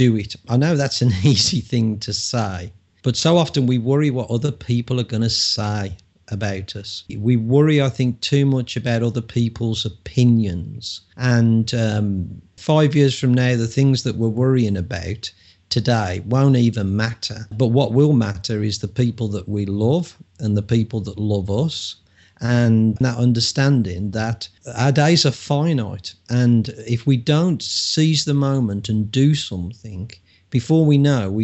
do it. I know that's an easy thing to say, but so often we worry what other people are going to say about us. We worry, I think, too much about other people's opinions. And 5 years from now, the things that we're worrying about today won't even matter. But what will matter is the people that we love and the people that love us. And that understanding that our days are finite. And if we don't seize the moment and do something, before we know,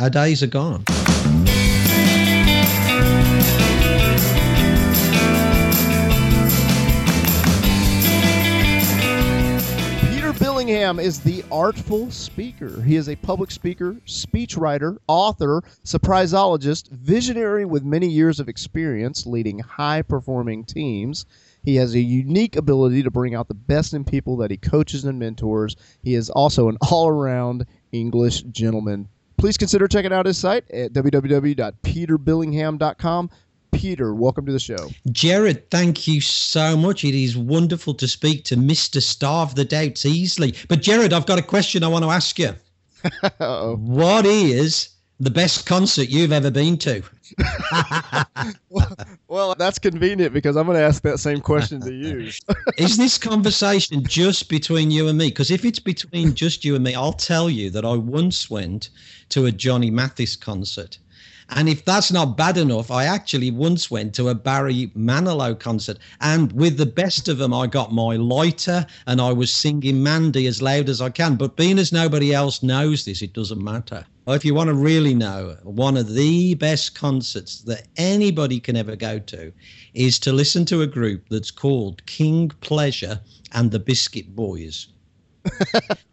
our days are gone. Peter Billingham is the artful speaker. He is a public speaker, speechwriter, author, surprisologist, visionary with many years of experience leading high-performing teams. He has a unique ability to bring out the best in people that he coaches and mentors. He is also an all-around English gentleman. Please consider checking out his site at www.peterbillingham.com. Peter, welcome to the show. Jared, thank you so much. It is wonderful to speak to Mr. Starve the Doubts Easily. But Jared, I've got a question I want to ask you. Uh-oh. What is the best concert you've ever been to? Well, that's convenient because I'm going to ask that same question to you. Is this conversation just between you and me? Because if it's between just you and me, I'll tell you that I once went to a Johnny Mathis concert. And if that's not bad enough, I actually once went to a Barry Manilow concert. And with the best of them, I got my lighter and I was singing Mandy as loud as I can. But being as nobody else knows this, it doesn't matter. If you want to really know, one of the best concerts that anybody can ever go to is to listen to a group that's called King Pleasure and the Biscuit Boys.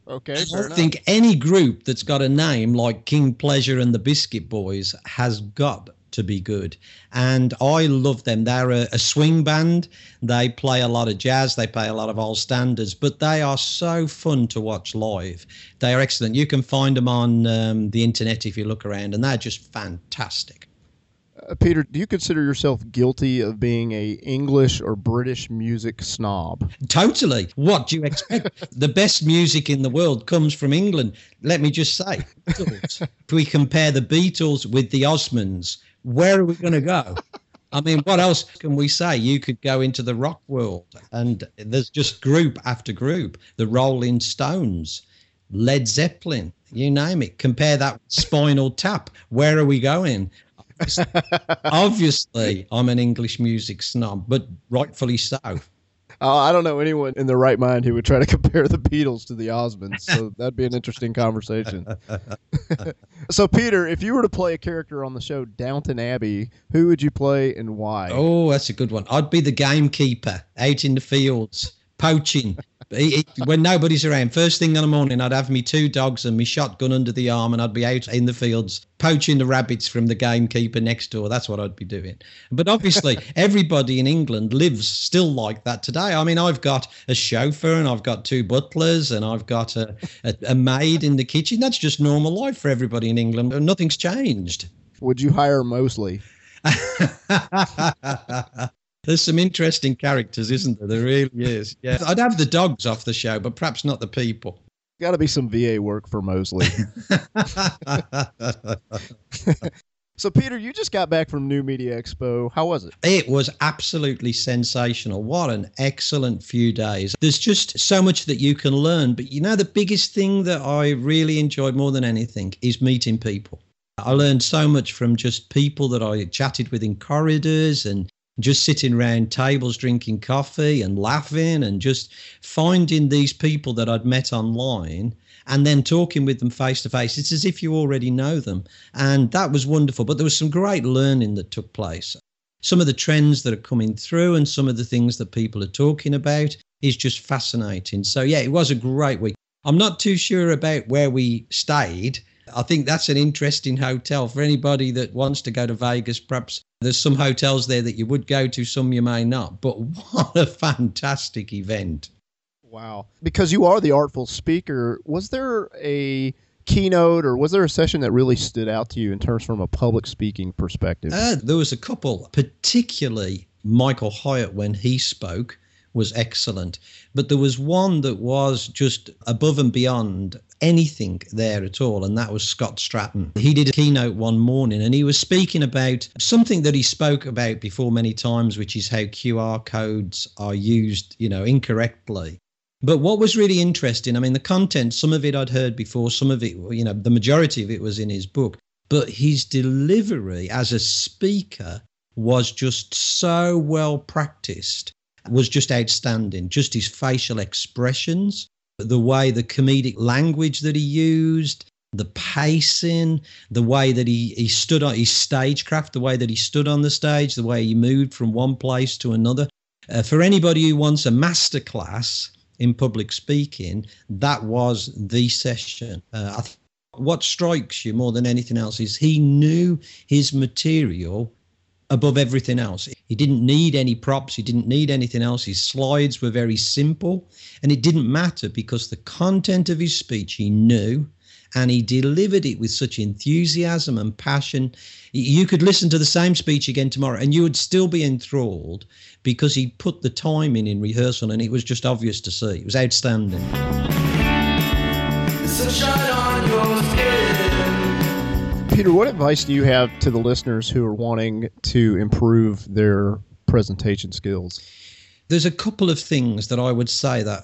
Okay, I don't think any group that's got a name like King Pleasure and the Biscuit Boys has got to be good. And I love them. They're a swing band. They play a lot of jazz. They play a lot of old standards, but they are so fun to watch live. They are excellent. You can find them on the internet if you look around, and they're just fantastic. Peter, do you consider yourself guilty of being a English or British music snob? Totally. What do you expect? The best music in the world comes from England. Let me just say, if we compare the Beatles with the Osmonds, where are we going to go? I mean, what else can we say? You could go into the rock world, and there's just group after group. The Rolling Stones, Led Zeppelin, you name it. Compare that with Spinal Tap. Where are we going? Obviously, I'm an English music snob, but rightfully so. I don't know anyone in their right mind who would try to compare the Beatles to the Osmonds, so that'd be an interesting conversation. So, Peter, if you were to play a character on the show Downton Abbey, who would you play and why? Oh, that's a good one. I'd be the gamekeeper out in the fields, poaching. When nobody's around, first thing in the morning, I'd have me two dogs and me shotgun under the arm, and I'd be out in the fields poaching the rabbits from the gamekeeper next door. That's what I'd be doing. But obviously, everybody in England lives still like that today. I mean, I've got a chauffeur and I've got two butlers and I've got a maid in the kitchen. That's just normal life for everybody in England. Nothing's changed. Would you hire Mosley? There's some interesting characters, isn't there? There really is. Yeah, I'd have the dogs off the show, but perhaps not the people. Got to be some VA work for Mosley. So, Peter, you just got back from New Media Expo. How was it? It was absolutely sensational. What an excellent few days. There's just so much that you can learn. But, you know, the biggest thing that I really enjoyed more than anything is meeting people. I learned so much from just people that I chatted with in corridors and just sitting around tables, drinking coffee and laughing and just finding these people that I'd met online and then talking with them face to face. It's as if you already know them. And that was wonderful. But there was some great learning that took place. Some of the trends that are coming through and some of the things that people are talking about is just fascinating. So, yeah, it was a great week. I'm not too sure about where we stayed. I think that's an interesting hotel for anybody that wants to go to Vegas. Perhaps there's some hotels there that you would go to, some you may not. But what a fantastic event. Wow. Because you are the artful speaker, was there a keynote or was there a session that really stood out to you in terms from a public speaking perspective? There was a couple, particularly Michael Hyatt when he spoke was excellent. But there was one that was just above and beyond anything there at all, and that was Scott Stratton. He did a keynote one morning, and he was speaking about something that he spoke about before many times, which is how QR codes are used, you know, incorrectly. But what was really interesting, I mean, the content, some of it I'd heard before, some of it, you know, the majority of it was in his book, but his delivery as a speaker was just so well practiced, was just outstanding. Just his facial expressions, the way, the comedic language that he used, the pacing, the way that he stood on his stagecraft, the way that he stood on the stage, the way he moved from one place to another. For anybody who wants a masterclass in public speaking, that was the session. What strikes you more than anything else is he knew his material above everything else. He didn't need any props. He didn't need anything else. His slides were very simple, and it didn't matter because the content of his speech he knew, and he delivered it with such enthusiasm and passion. You could listen to the same speech again tomorrow and you would still be enthralled because he put the time in rehearsal, and it was just obvious to see. It was outstanding. Peter, what advice do you have to the listeners who are wanting to improve their presentation skills? There's a couple of things that I would say. That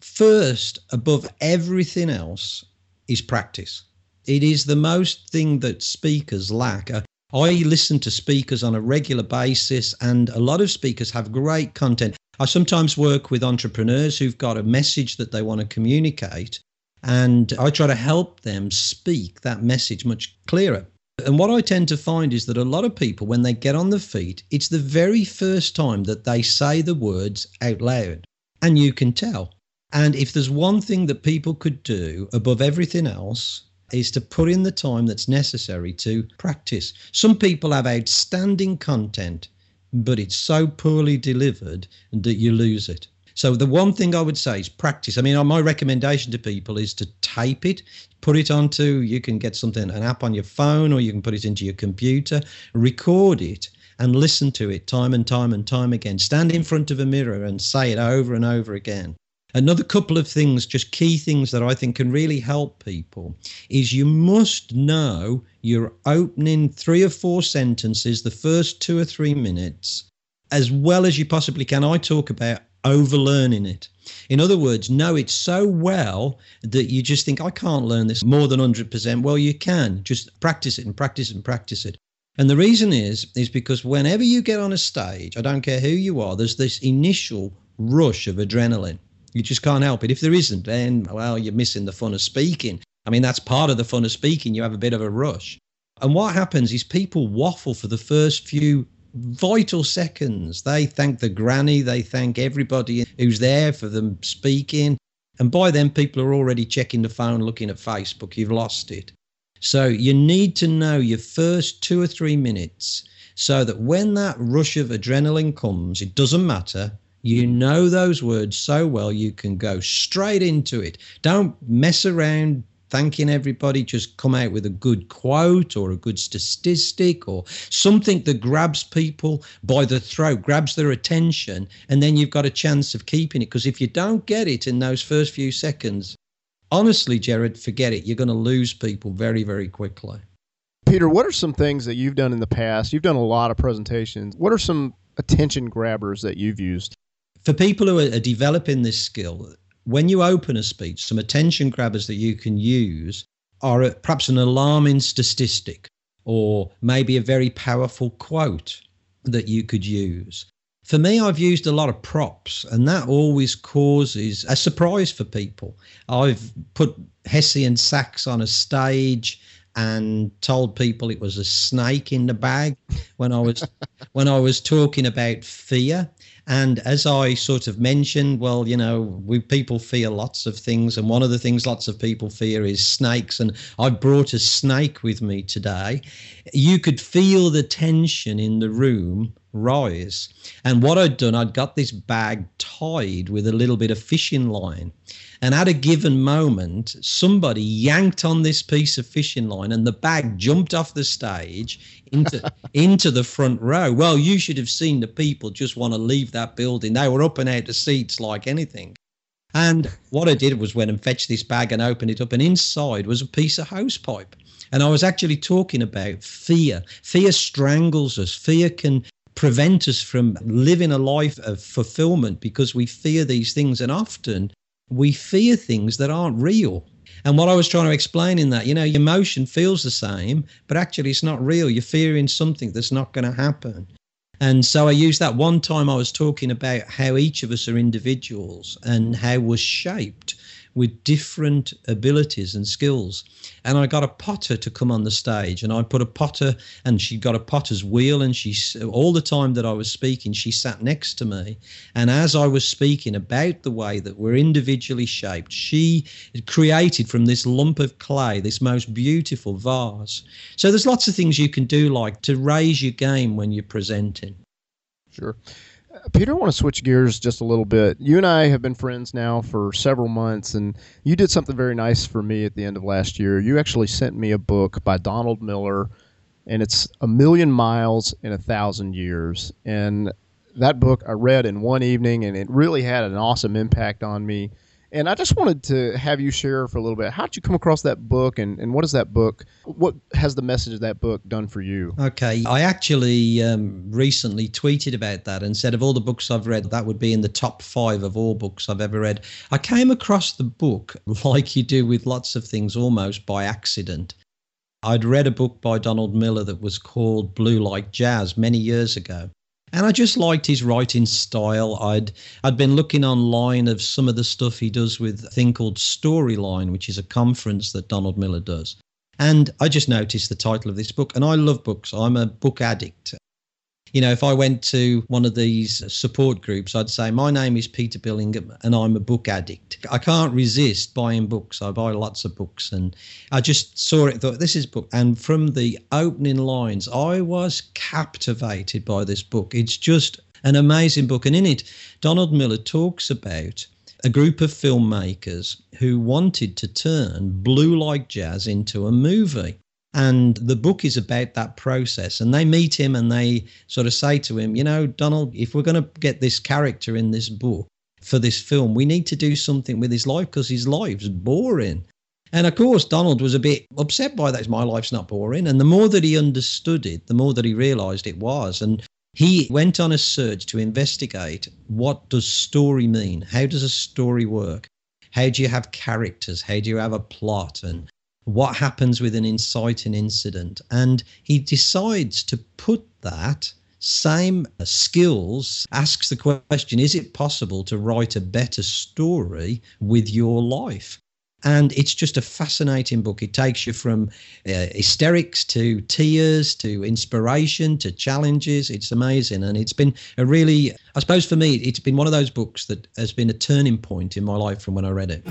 first, above everything else, is practice. It is the most thing that speakers lack. I listen to speakers on a regular basis, and a lot of speakers have great content. I sometimes work with entrepreneurs who've got a message that they want to communicate, and I try to help them speak that message much clearer. And what I tend to find is that a lot of people, when they get on the feet, it's the very first time that they say the words out loud, and you can tell. And if there's one thing that people could do above everything else, is to put in the time that's necessary to practice. Some people have outstanding content, but it's so poorly delivered that you lose it. So the one thing I would say is practice. I mean, my recommendation to people is to tape it, put it onto, you can get something, an app on your phone, or you can put it into your computer, record it, and listen to it time and time and time again. Stand in front of a mirror and say it over and over again. Another couple of things, just key things that I think can really help people, is you must know your opening 3 or 4 sentences, the first 2 or 3 minutes, as well as you possibly can. I talk about overlearning it. In other words, know it so well that you just think, I can't learn this more than 100%. Well, you can. Just practice it and practice and practice it. And the reason is because whenever you get on a stage, I don't care who you are, there's this initial rush of adrenaline. You just can't help it. If there isn't, then, well, you're missing the fun of speaking. I mean, that's part of the fun of speaking. You have a bit of a rush. And what happens is people waffle for the first few vital seconds. They thank the granny. They thank everybody who's there for them speaking. And by then, people are already checking the phone, looking at Facebook. You've lost it. So you need to know your first 2 or 3 minutes so that when that rush of adrenaline comes, it doesn't matter. You know those words so well, you can go straight into it. Don't mess around thanking everybody. Just come out with a good quote or a good statistic or something that grabs people by the throat, grabs their attention, and then you've got a chance of keeping it. Because if you don't get it in those first few seconds, honestly, Jared, forget it. You're going to lose people very, very quickly. Peter, what are some things that you've done in the past? You've done a lot of presentations. What are some attention grabbers that you've used? For people who are developing this skill, when you open a speech, some attention grabbers that you can use are perhaps an alarming statistic or maybe a very powerful quote that you could use. For me, I've used a lot of props, and that always causes a surprise for people. I've put Hessian sacks on a stage and told people it was a snake in the bag when I was talking about fear. And as I sort of mentioned, well, you know, people fear lots of things. And one of the things lots of people fear is snakes. And I brought a snake with me today. You could feel the tension in the room rise. And what I'd done, I'd got this bag tied with a little bit of fishing line. And at a given moment, somebody yanked on this piece of fishing line and the bag jumped off the stage into the front row. Well, you should have seen the people just want to leave that building. They were up and out of seats like anything. And what I did was went and fetched this bag and opened it up, and inside was a piece of hosepipe. And I was actually talking about fear. Fear strangles us. Fear can prevent us from living a life of fulfillment because we fear these things. And often we fear things that aren't real. And what I was trying to explain in that, you know, your emotion feels the same, but actually it's not real. You're fearing something that's not going to happen. And so I used that one time I was talking about how each of us are individuals and how we're shaped with different abilities and skills. And I got a potter to come on the stage, and I put a potter, and she got a potter's wheel, and she, all the time that I was speaking, she sat next to me. And as I was speaking about the way that we're individually shaped, she created from this lump of clay this most beautiful vase. So there's lots of things you can do, like to raise your game when you're presenting. Sure. Peter, I want to switch gears just a little bit. You and I have been friends now for several months, and you did something very nice for me at the end of last year. You actually sent me a book by Donald Miller, and it's A Million Miles in a Thousand Years. And that book I read in one evening, and it really had an awesome impact on me. And I just wanted to have you share for a little bit, how did you come across that book, and what is that book, what has the message of that book done for you? Okay, I actually recently tweeted about that and said of all the books I've read, that would be in the top 5 of all books I've ever read. I came across the book, like you do with lots of things, almost by accident. I'd read a book by Donald Miller that was called Blue Like Jazz many years ago. And I just liked his writing style. I'd been looking online of some of the stuff he does with a thing called Storyline, which is a conference that Donald Miller does. And I just noticed the title of this book. And I love books. I'm a book addict. You know, if I went to one of these support groups, I'd say, my name is Peter Billingham and I'm a book addict. I can't resist buying books. I buy lots of books. And I just saw it, thought, this is book. And from the opening lines, I was captivated by this book. It's just an amazing book. And in it, Donald Miller talks about a group of filmmakers who wanted to turn Blue Like Jazz into a movie. And the book is about that process. And they meet him and they sort of say to him, you know, Donald, if we're going to get this character in this book for this film, we need to do something with his life because his life's boring. And of course, Donald was a bit upset by that. My life's not boring. And the more that he understood it, the more that he realized it was. And he went on a search to investigate, what does story mean? How does a story work? How do you have characters? How do you have a plot? And what happens with an inciting incident? And he decides to put that same skills, asks the question, is it possible to write a better story with your life? And it's just a fascinating book. It takes you from hysterics to tears to inspiration to challenges. It's amazing. And it's been a really, I suppose for me, it's been one of those books that has been a turning point in my life from when I read it.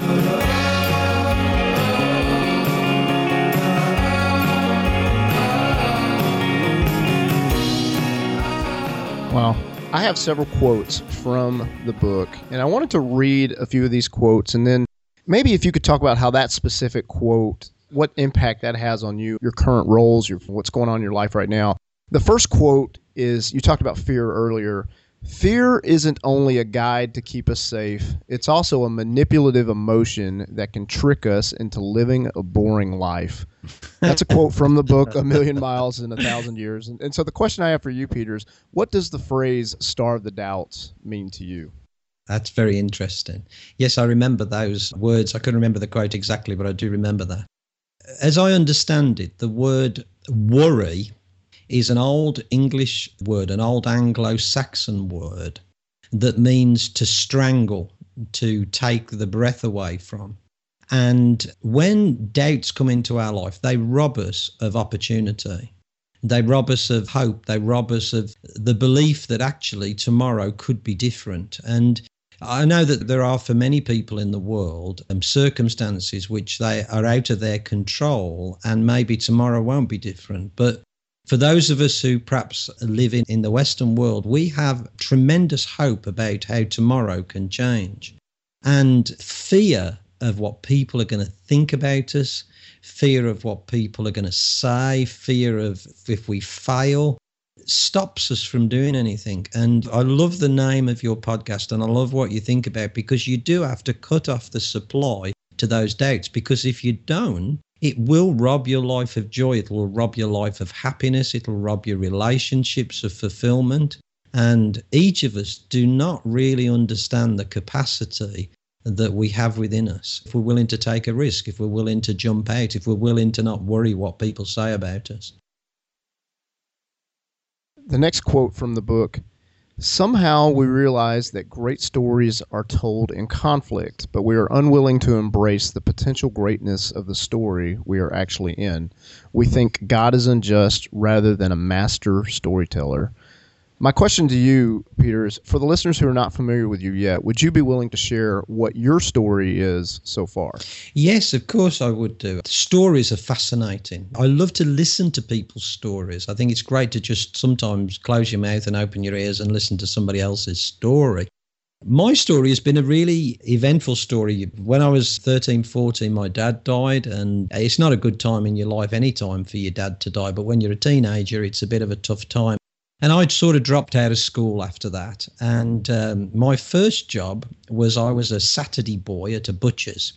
Wow. I have several quotes from the book, and I wanted to read a few of these quotes, and then maybe if you could talk about how that specific quote, what impact that has on you, your current roles, what's going on in your life right now. The first quote is, you talked about fear earlier. Fear isn't only a guide to keep us safe. It's also a manipulative emotion that can trick us into living a boring life. That's a quote from the book, A Million Miles in a Thousand Years. And so the question I have for you, Peter, is what does the phrase starve the doubts mean to you? That's very interesting. Yes, I remember those words. I couldn't remember the quote exactly, but I do remember that. As I understand it, the word worry is an old English word, an old Anglo-Saxon word that means to strangle, to take the breath away from. And when doubts come into our life, they rob us of opportunity. They rob us of hope. They rob us of the belief that actually tomorrow could be different. And I know that there are, for many people in the world, circumstances which they are out of their control, and maybe tomorrow won't be different. But for those of us who perhaps live in the Western world, we have tremendous hope about how tomorrow can change. And fear of what people are going to think about us, fear of what people are going to say, fear of if we fail, stops us from doing anything. And I love the name of your podcast, and I love what you think about, because you do have to cut off the supply to those doubts, because if you don't, it will rob your life of joy. It will rob your life of happiness. It'll rob your relationships of fulfillment. And each of us do not really understand the capacity that we have within us. If we're willing to take a risk, if we're willing to jump out, if we're willing to not worry what people say about us. The next quote from the book: somehow we realize that great stories are told in conflict, but we are unwilling to embrace the potential greatness of the story we are actually in. We think God is unjust rather than a master storyteller. My question to you, Peter, is for the listeners who are not familiar with you yet, would you be willing to share what your story is so far? Yes, of course I would do. Stories are fascinating. I love to listen to people's stories. I think it's great to just sometimes close your mouth and open your ears and listen to somebody else's story. My story has been a really eventful story. When I was 13, 14, my dad died, and it's not a good time in your life any time for your dad to die, but when you're a teenager, it's a bit of a tough time. And I'd sort of dropped out of school after that. And my first job was I was a Saturday boy at a butcher's.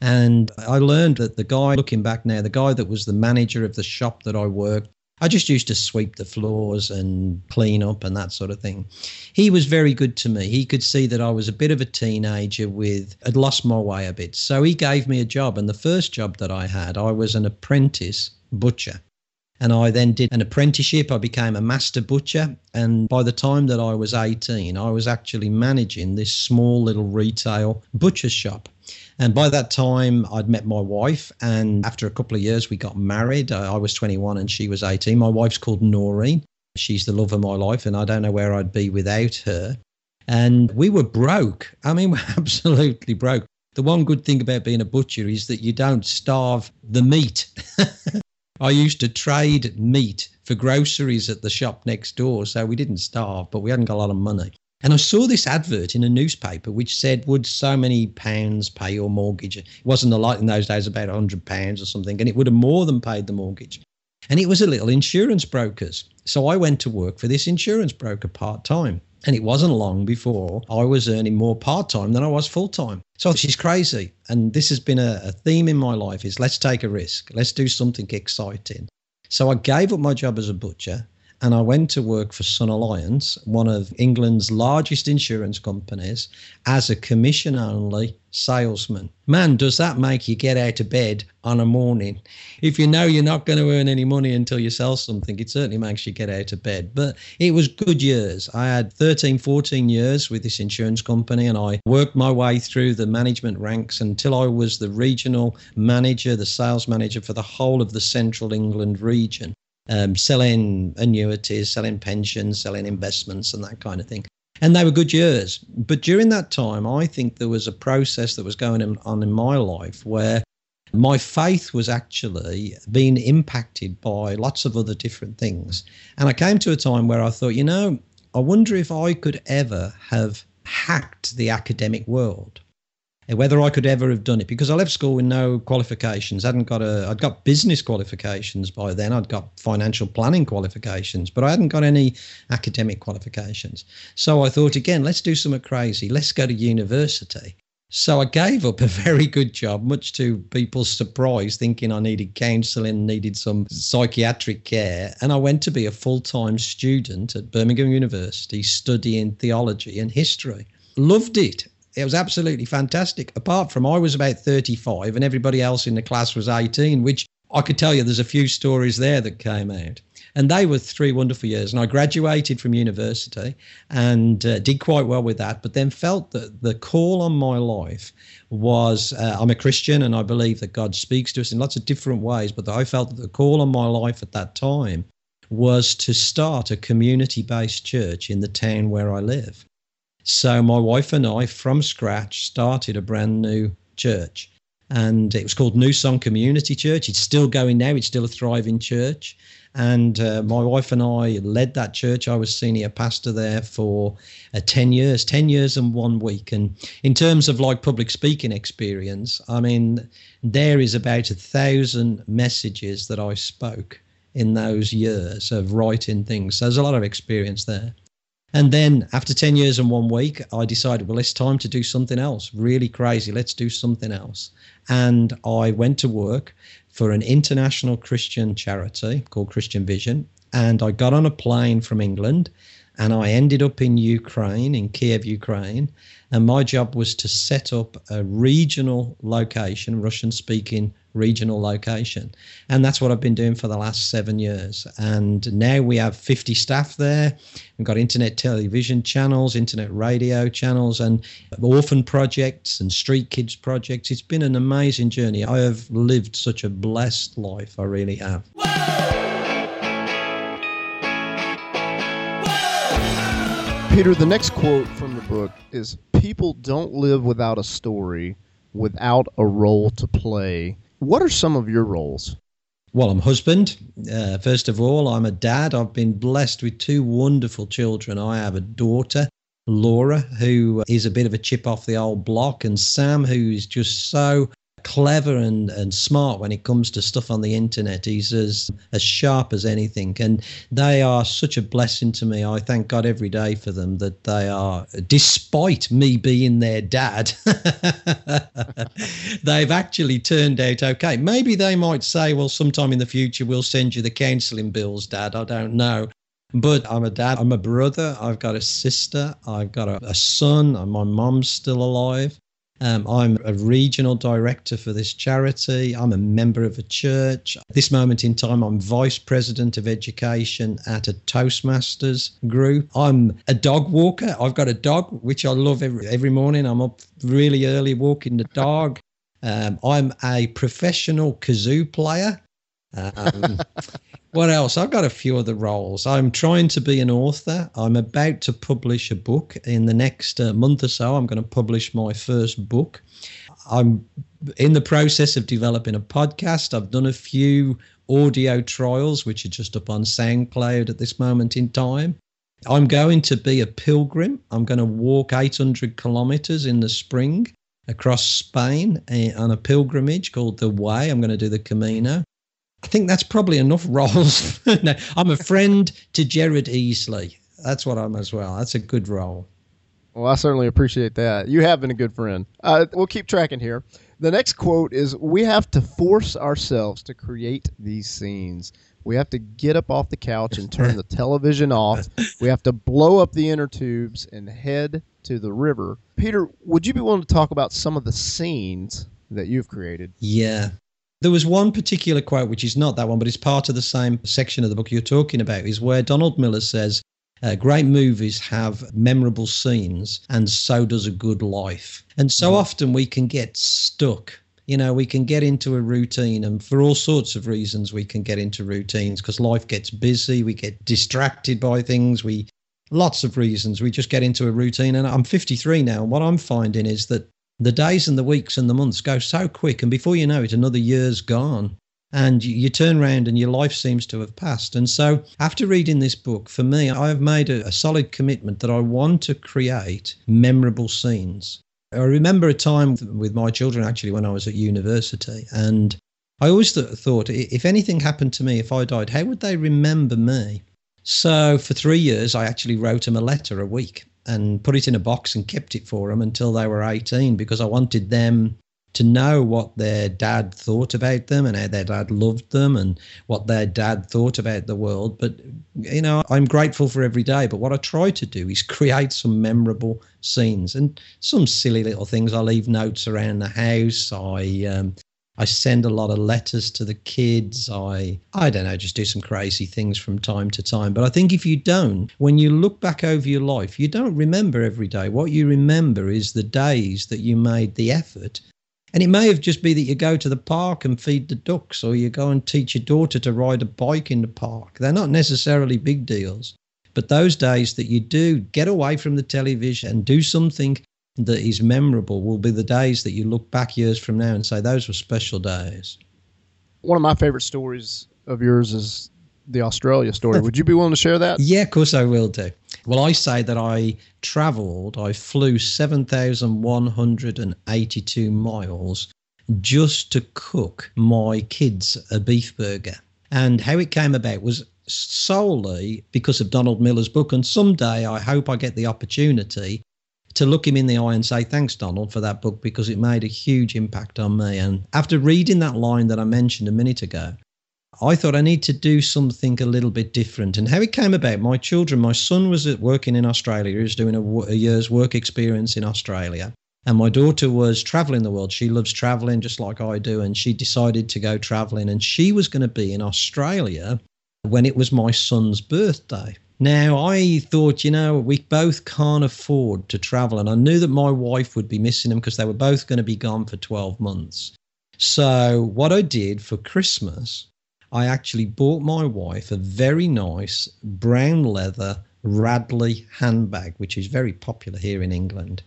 And I learned that the guy, looking back now, the guy that was the manager of the shop that I worked, I just used to sweep the floors and clean up and that sort of thing. He was very good to me. He could see that I was a bit of a teenager I'd lost my way a bit. So he gave me a job. And the first job that I had, I was an apprentice butcher. And I then did an apprenticeship. I became a master butcher. And by the time that I was 18, I was actually managing this small little retail butcher shop. And by that time, I'd met my wife. And after a couple of years, we got married. I was 21 and she was 18. My wife's called Noreen. She's the love of my life. And I don't know where I'd be without her. And we were broke. I mean, we're absolutely broke. The one good thing about being a butcher is that you don't starve the meat. I used to trade meat for groceries at the shop next door, so we didn't starve, but we hadn't got a lot of money. And I saw this advert in a newspaper which said, would so many pounds pay your mortgage? It wasn't a lot in those days, about £100 or something, and it would have more than paid the mortgage. And it was a little insurance broker's. So I went to work for this insurance broker part-time. And it wasn't long before I was earning more part-time than I was full-time. So she's crazy. And this has been a theme in my life, is let's take a risk. Let's do something exciting. So I gave up my job as a butcher and I went to work for Sun Alliance, one of England's largest insurance companies, as a commission-only salesman. Man, does that make you get out of bed on a morning. If you know you're not going to earn any money until you sell something, it certainly makes you get out of bed. But it was good years. I had 13, 14 years with this insurance company, and I worked my way through the management ranks until I was the regional manager, the sales manager for the whole of the Central England region. Selling annuities, selling pensions, selling investments and that kind of thing. And they were good years. But during that time, I think there was a process that was going on in my life where my faith was actually being impacted by lots of other different things. And I came to a time where I thought, you know, I wonder if I could ever have hacked the academic world. Whether I could ever have done it, because I left school with no qualifications. I'd got business qualifications by then. I'd got financial planning qualifications, but I hadn't got any academic qualifications. So I thought, again, let's do something crazy. Let's go to university. So I gave up a very good job, much to people's surprise, thinking I needed counselling, needed some psychiatric care. And I went to be a full-time student at Birmingham University, studying theology and history. Loved it. It was absolutely fantastic. Apart from I was about 35 and everybody else in the class was 18, which I could tell you there's a few stories there that came out. And they were 3 wonderful years. And I graduated from university and did quite well with that, but then felt that the call on my life was, I'm a Christian and I believe that God speaks to us in lots of different ways, but I felt that the call on my life at that time was to start a community-based church in the town where I live. So my wife and I, from scratch, started a brand new church. And it was called New Song Community Church. It's still going now. It's still a thriving church. And my wife and I led that church. I was senior pastor there for 10 years and 1 week. And in terms of like public speaking experience, I mean, there is about 1,000 messages that I spoke in those years of writing things. So there's a lot of experience there. And then after 10 years and 1 week, I decided, well, it's time to do something else. Really crazy. Let's do something else. And I went to work for an international Christian charity called Christian Vision. And I got on a plane from England and I ended up in Ukraine, in Kiev, Ukraine. And my job was to set up a regional location, Russian-speaking regional location. And that's what I've been doing for the last 7 years. And now we have 50 staff there. We've got internet television channels, internet radio channels, and orphan projects and street kids projects. It's been an amazing journey. I have lived such a blessed life. I really have. Whoa! Peter, the next quote from the book is, "People don't live without a story, without a role to play." What are some of your roles? Well, I'm husband. First of all, I'm a dad. I've been blessed with two wonderful children. I have a daughter, Laura, who is a bit of a chip off the old block, and Sam, who is just so clever and smart when it comes to stuff on the internet. He's as sharp as anything, and they are such a blessing to me. I thank God every day for them, that they are, despite me being their dad, they've actually turned out okay. Maybe they might say, well, sometime in the future we'll send you the counselling bills, Dad. I don't know. But I'm a dad, I'm a brother, I've got a sister, I've got a son, and my mum's still alive. I'm a regional director for this charity. I'm a member of a church. At this moment in time, I'm vice president of education at a Toastmasters group. I'm a dog walker. I've got a dog, which I love every morning. I'm up really early walking the dog. I'm a professional kazoo player. What else? I've got a few other roles. I'm trying to be an author. I'm about to publish a book in the next month or so. I'm going to publish my first book. I'm in the process of developing a podcast. I've done a few audio trials, which are just up on SoundCloud at this moment in time. I'm going to be a pilgrim. I'm going to walk 800 kilometers in the spring across Spain on a pilgrimage called The Way. I'm going to do the Camino. I think that's probably enough roles. No, I'm a friend to Jared Easley. That's what I'm as well. That's a good role. Well, I certainly appreciate that. You have been a good friend. We'll keep tracking here. The next quote is, "We have to force ourselves to create these scenes. We have to get up off the couch and turn the television off. We have to blow up the inner tubes and head to the river." Peter, would you be willing to talk about some of the scenes that you've created? Yeah. There was one particular quote, which is not that one, but it's part of the same section of the book you're talking about, is where Donald Miller says, great movies have memorable scenes, and so does a good life. And so often we can get stuck. You know, we can get into a routine, and for all sorts of reasons we can get into routines, because life gets busy, we get distracted by things, lots of reasons. We just get into a routine, and I'm 53 now, and what I'm finding is that the days and the weeks and the months go so quick, and before you know it, another year's gone, and you turn around and your life seems to have passed. And so after reading this book, for me, I have made a solid commitment that I want to create memorable scenes. I remember a time with my children, actually, when I was at university, and I always thought, if anything happened to me, if I died, how would they remember me? So for 3 years, I actually wrote them a letter a week and put it in a box and kept it for them until they were 18, because I wanted them to know what their dad thought about them and how their dad loved them and what their dad thought about the world. But, you know, I'm grateful for every day. But what I try to do is create some memorable scenes and some silly little things. I leave notes around the house. I send a lot of letters to the kids. I don't know, just do some crazy things from time to time. But I think if you don't, when you look back over your life, you don't remember every day. What you remember is the days that you made the effort. And it may have just been that you go to the park and feed the ducks, or you go and teach your daughter to ride a bike in the park. They're not necessarily big deals. But those days that you do get away from the television and do something that is memorable will be the days that you look back years from now and say, those were special days. One of my favorite stories of yours is the Australia story. Would you be willing to share that? Yeah, of course I will do. Well, I say that I flew 7,182 miles just to cook my kids a beef burger. And how it came about was solely because of Donald Miller's book. And someday I hope I get the opportunity to look him in the eye and say, thanks, Donald, for that book, because it made a huge impact on me. And after reading that line that I mentioned a minute ago, I thought I need to do something a little bit different. And how it came about, my children, my son was working in Australia. He was doing a year's work experience in Australia. And my daughter was traveling the world. She loves traveling just like I do. And she decided to go traveling. And she was going to be in Australia when it was my son's birthday. Now, I thought, you know, we both can't afford to travel. And I knew that my wife would be missing him because they were both going to be gone for 12 months. So what I did for Christmas, I actually bought my wife a very nice brown leather Radley handbag, which is very popular here in England.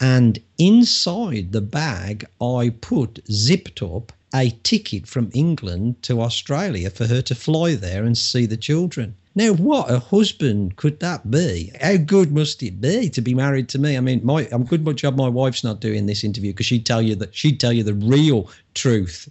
And inside the bag, I put, zipped up, a ticket from England to Australia for her to fly there and see the children. Now, what a husband could that be? How good must it be to be married to me? I mean, I'm good job my wife's not doing this interview because she'd tell you the real truth.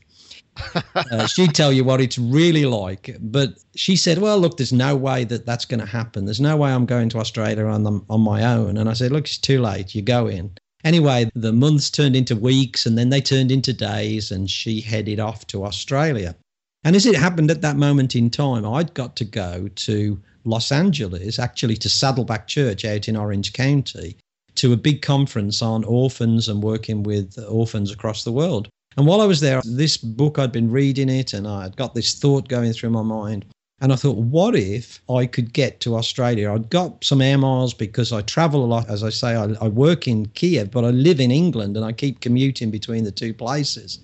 She'd tell you what it's really like. But she said, well, look, there's no way that's going to happen. There's no way I'm going to Australia on my own. And I said, look, it's too late. You go in. Anyway, the months turned into weeks and then they turned into days and she headed off to Australia. And as it happened at that moment in time, I'd got to go to Los Angeles, actually to Saddleback Church out in Orange County, to a big conference on orphans and working with orphans across the world. And while I was there, this book, I'd been reading it and I'd got this thought going through my mind. And I thought, what if I could get to Australia? I'd got some air miles because I travel a lot. As I say, I work in Kiev, but I live in England and I keep commuting between the two places.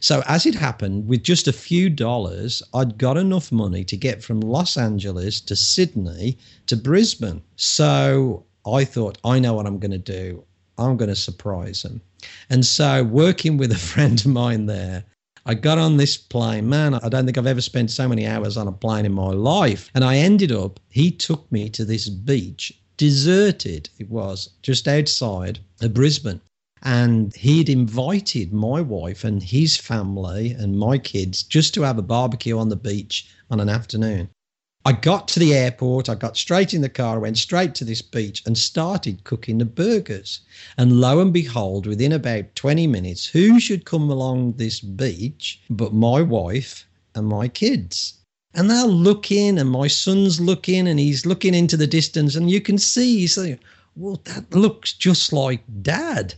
So as it happened, with just a few dollars, I'd got enough money to get from Los Angeles to Sydney to Brisbane. So I thought, I know what I'm going to do. I'm going to surprise them. And so working with a friend of mine there, I got on this plane. Man, I don't think I've ever spent so many hours on a plane in my life. And I ended up, he took me to this beach, deserted it was, just outside of Brisbane. And he'd invited my wife and his family and my kids just to have a barbecue on the beach on an afternoon. I got to the airport, I got straight in the car, I went straight to this beach and started cooking the burgers. And lo and behold, within about 20 minutes, who should come along this beach but my wife and my kids? And they're looking and my son's looking and he's looking into the distance and you can see, he's saying, well, that looks just like Dad.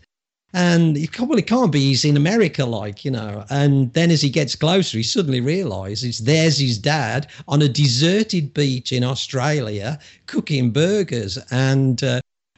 And he probably can't be, he's in America, like, you know. And then as he gets closer, he suddenly realizes there's his dad on a deserted beach in Australia cooking burgers. And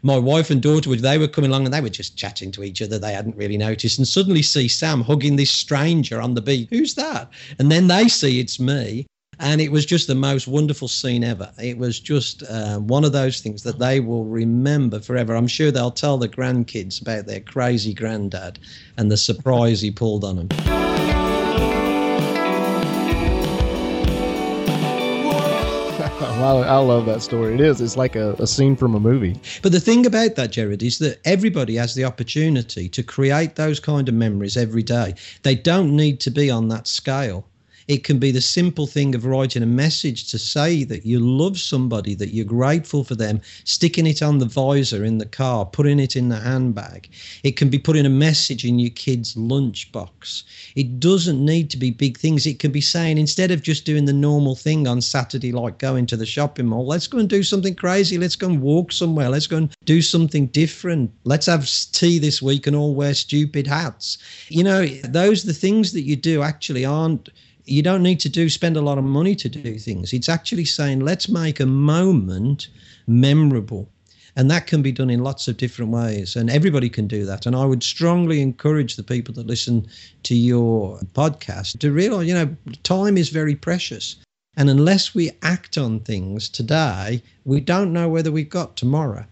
my wife and daughter, they were coming along and they were just chatting to each other. They hadn't really noticed. And suddenly see Sam hugging this stranger on the beach. Who's that? And then they see it's me. And it was just the most wonderful scene ever. It was just one of those things that they will remember forever. I'm sure they'll tell the grandkids about their crazy granddad and the surprise he pulled on them. I love that story. It is. It's like a scene from a movie. But the thing about that, Jared, is that everybody has the opportunity to create those kind of memories every day. They don't need to be on that scale. It can be the simple thing of writing a message to say that you love somebody, that you're grateful for them, sticking it on the visor in the car, putting it in the handbag. It can be putting a message in your kid's lunchbox. It doesn't need to be big things. It can be saying, instead of just doing the normal thing on Saturday, like going to the shopping mall, let's go and do something crazy. Let's go and walk somewhere. Let's go and do something different. Let's have tea this week and all wear stupid hats. You know, those, the things that you do actually aren't, you don't need to spend a lot of money to do things. It's actually saying, let's make a moment memorable. And that can be done in lots of different ways. And everybody can do that. And I would strongly encourage the people that listen to your podcast to realize, you know, time is very precious. And unless we act on things today, we don't know whether we've got tomorrow.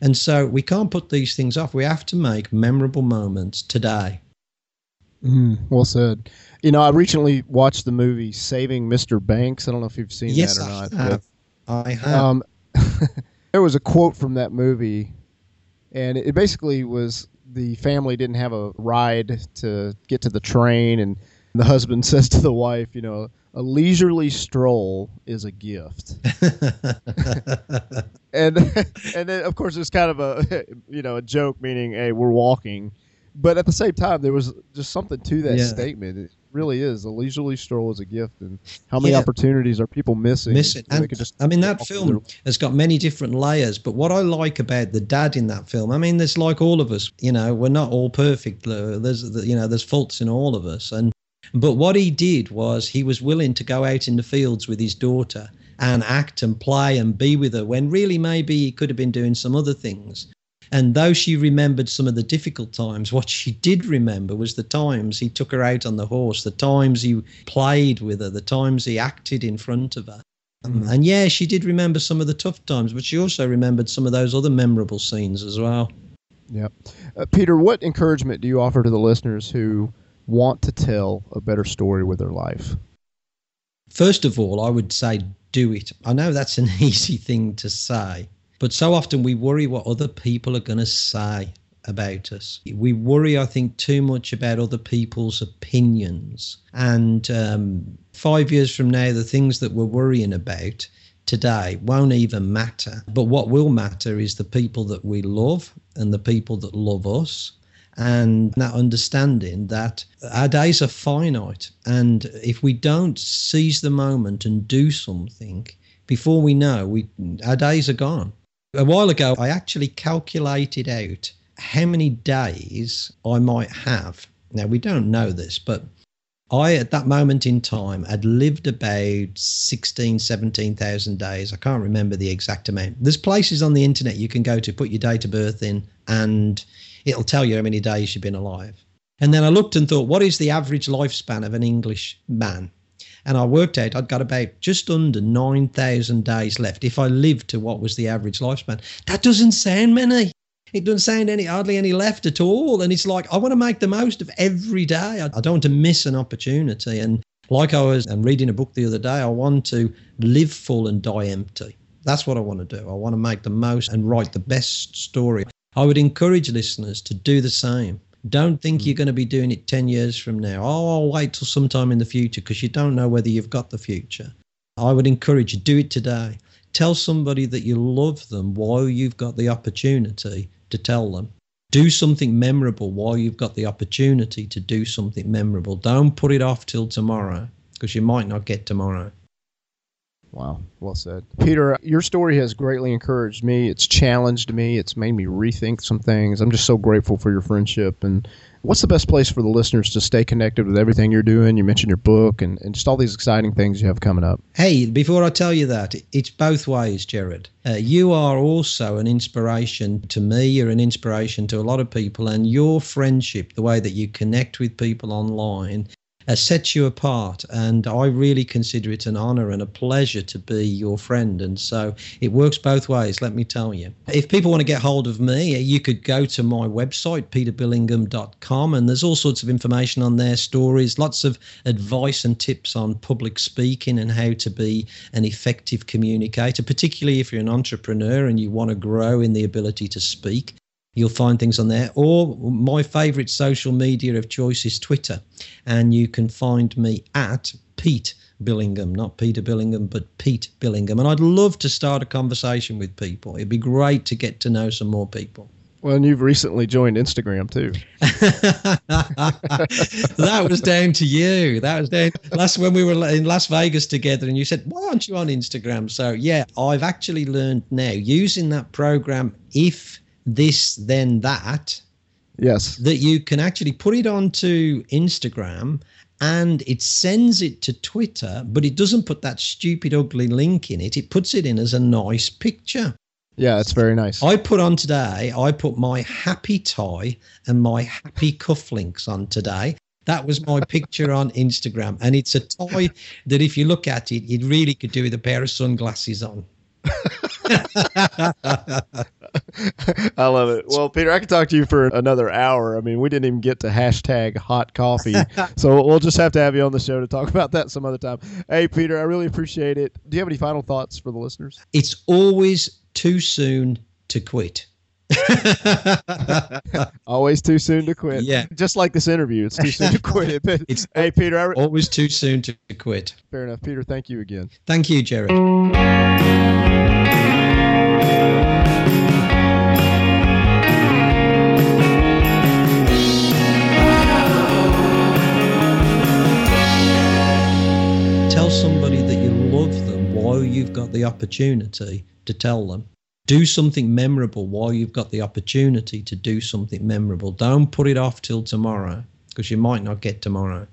And so we can't put these things off. We have to make memorable moments today. Well said. You know, I recently watched the movie Saving Mr. Banks. I don't know if you've seen that or not. I have. There was a quote from that movie, and it basically was the family didn't have a ride to get to the train, and the husband says to the wife, you know, a leisurely stroll is a gift. and then, of course, it's kind of a, you know, a joke, meaning, hey, we're walking. But at the same time, there was just something to that statement. It really is. A leisurely stroll is a gift. And how many opportunities are people missing? And I mean, that film has got many different layers. But what I like about the dad in that film, I mean, there's like all of us, you know, we're not all perfect. There's faults in all of us. But what he did was he was willing to go out in the fields with his daughter and act and play and be with her when really maybe he could have been doing some other things. And though she remembered some of the difficult times, what she did remember was the times he took her out on the horse, the times he played with her, the times he acted in front of her. And yeah, she did remember some of the tough times, but she also remembered some of those other memorable scenes as well. Yeah. Peter, what encouragement do you offer to the listeners who want to tell a better story with their life? First of all, I would say do it. I know that's an easy thing to say. But so often we worry what other people are going to say about us. We worry, I think, too much about other people's opinions. And 5 years from now, the things that we're worrying about today won't even matter. But what will matter is the people that we love and the people that love us. And that understanding that our days are finite. And if we don't seize the moment and do something, before we know, our days are gone. A while ago, I actually calculated out how many days I might have. Now, we don't know this, but I, at that moment in time, had lived about 16,000, 17,000 days. I can't remember the exact amount. There's places on the internet you can go to, put your date of birth in, and it'll tell you how many days you've been alive. And then I looked and thought, what is the average lifespan of an English man? And I worked out I'd got about just under 9,000 days left if I lived to what was the average lifespan. That doesn't sound many. It doesn't sound hardly any left at all. And it's like, I want to make the most of every day. I don't want to miss an opportunity. And like I'm reading a book the other day, I want to live full and die empty. That's what I want to do. I want to make the most and write the best story. I would encourage listeners to do the same. Don't think you're going to be doing it 10 years from now. Oh, I'll wait till sometime in the future, because you don't know whether you've got the future. I would encourage you, do it today. Tell somebody that you love them while you've got the opportunity to tell them. Do something memorable while you've got the opportunity to do something memorable. Don't put it off till tomorrow, because you might not get tomorrow. Wow, well said. Peter, your story has greatly encouraged me. It's challenged me. It's made me rethink some things. I'm just so grateful for your friendship. And what's the best place for the listeners to stay connected with everything you're doing? You mentioned your book and just all these exciting things you have coming up. Hey, before I tell you that, it's both ways, Jared. You are also an inspiration to me. You're an inspiration to a lot of people. And your friendship, the way that you connect with people online, sets you apart, and I really consider it an honor and a pleasure to be your friend. And so it works both ways, let me tell you. If people want to get hold of me, you could go to my website, peterbillingham.com, and there's all sorts of information on there, stories, lots of advice and tips on public speaking and how to be an effective communicator, particularly if you're an entrepreneur and you want to grow in the ability to speak. You'll find things on there. Or my favorite social media of choice is Twitter. And you can find me at Pete Billingham, not Peter Billingham, but Pete Billingham. And I'd love to start a conversation with people. It'd be great to get to know some more people. Well, and you've recently joined Instagram too. That was down to you. That was down when we were in Las Vegas together, and you said, "Why aren't you on Instagram?" So yeah, I've actually learned now using that program, If This Then That, yes, that you can actually put it onto Instagram and it sends it to Twitter, but it doesn't put that stupid ugly link in it. It puts it in as a nice picture. Yeah, it's very nice. I put on today, I put my happy tie and my happy cufflinks on today. That was my picture on Instagram, and it's a tie that if you look at it, it really could do with a pair of sunglasses on. I love it. Well, Peter, I could talk to you for another hour. I mean, we didn't even get to hashtag hot coffee. So we'll just have to have you on the show to talk about that some other time. Hey, Peter, I really appreciate it. Do you have any final thoughts for the listeners? It's always too soon to quit. Always too soon to quit. Yeah. Just like this interview, it's too soon to quit. But, it's hey, Peter. Always too soon to quit. Fair enough. Peter, thank you again. Thank you, Jared. Tell somebody that you love them while you've got the opportunity to tell them. Do something memorable while you've got the opportunity to do something memorable. Don't put it off till tomorrow, because you might not get tomorrow.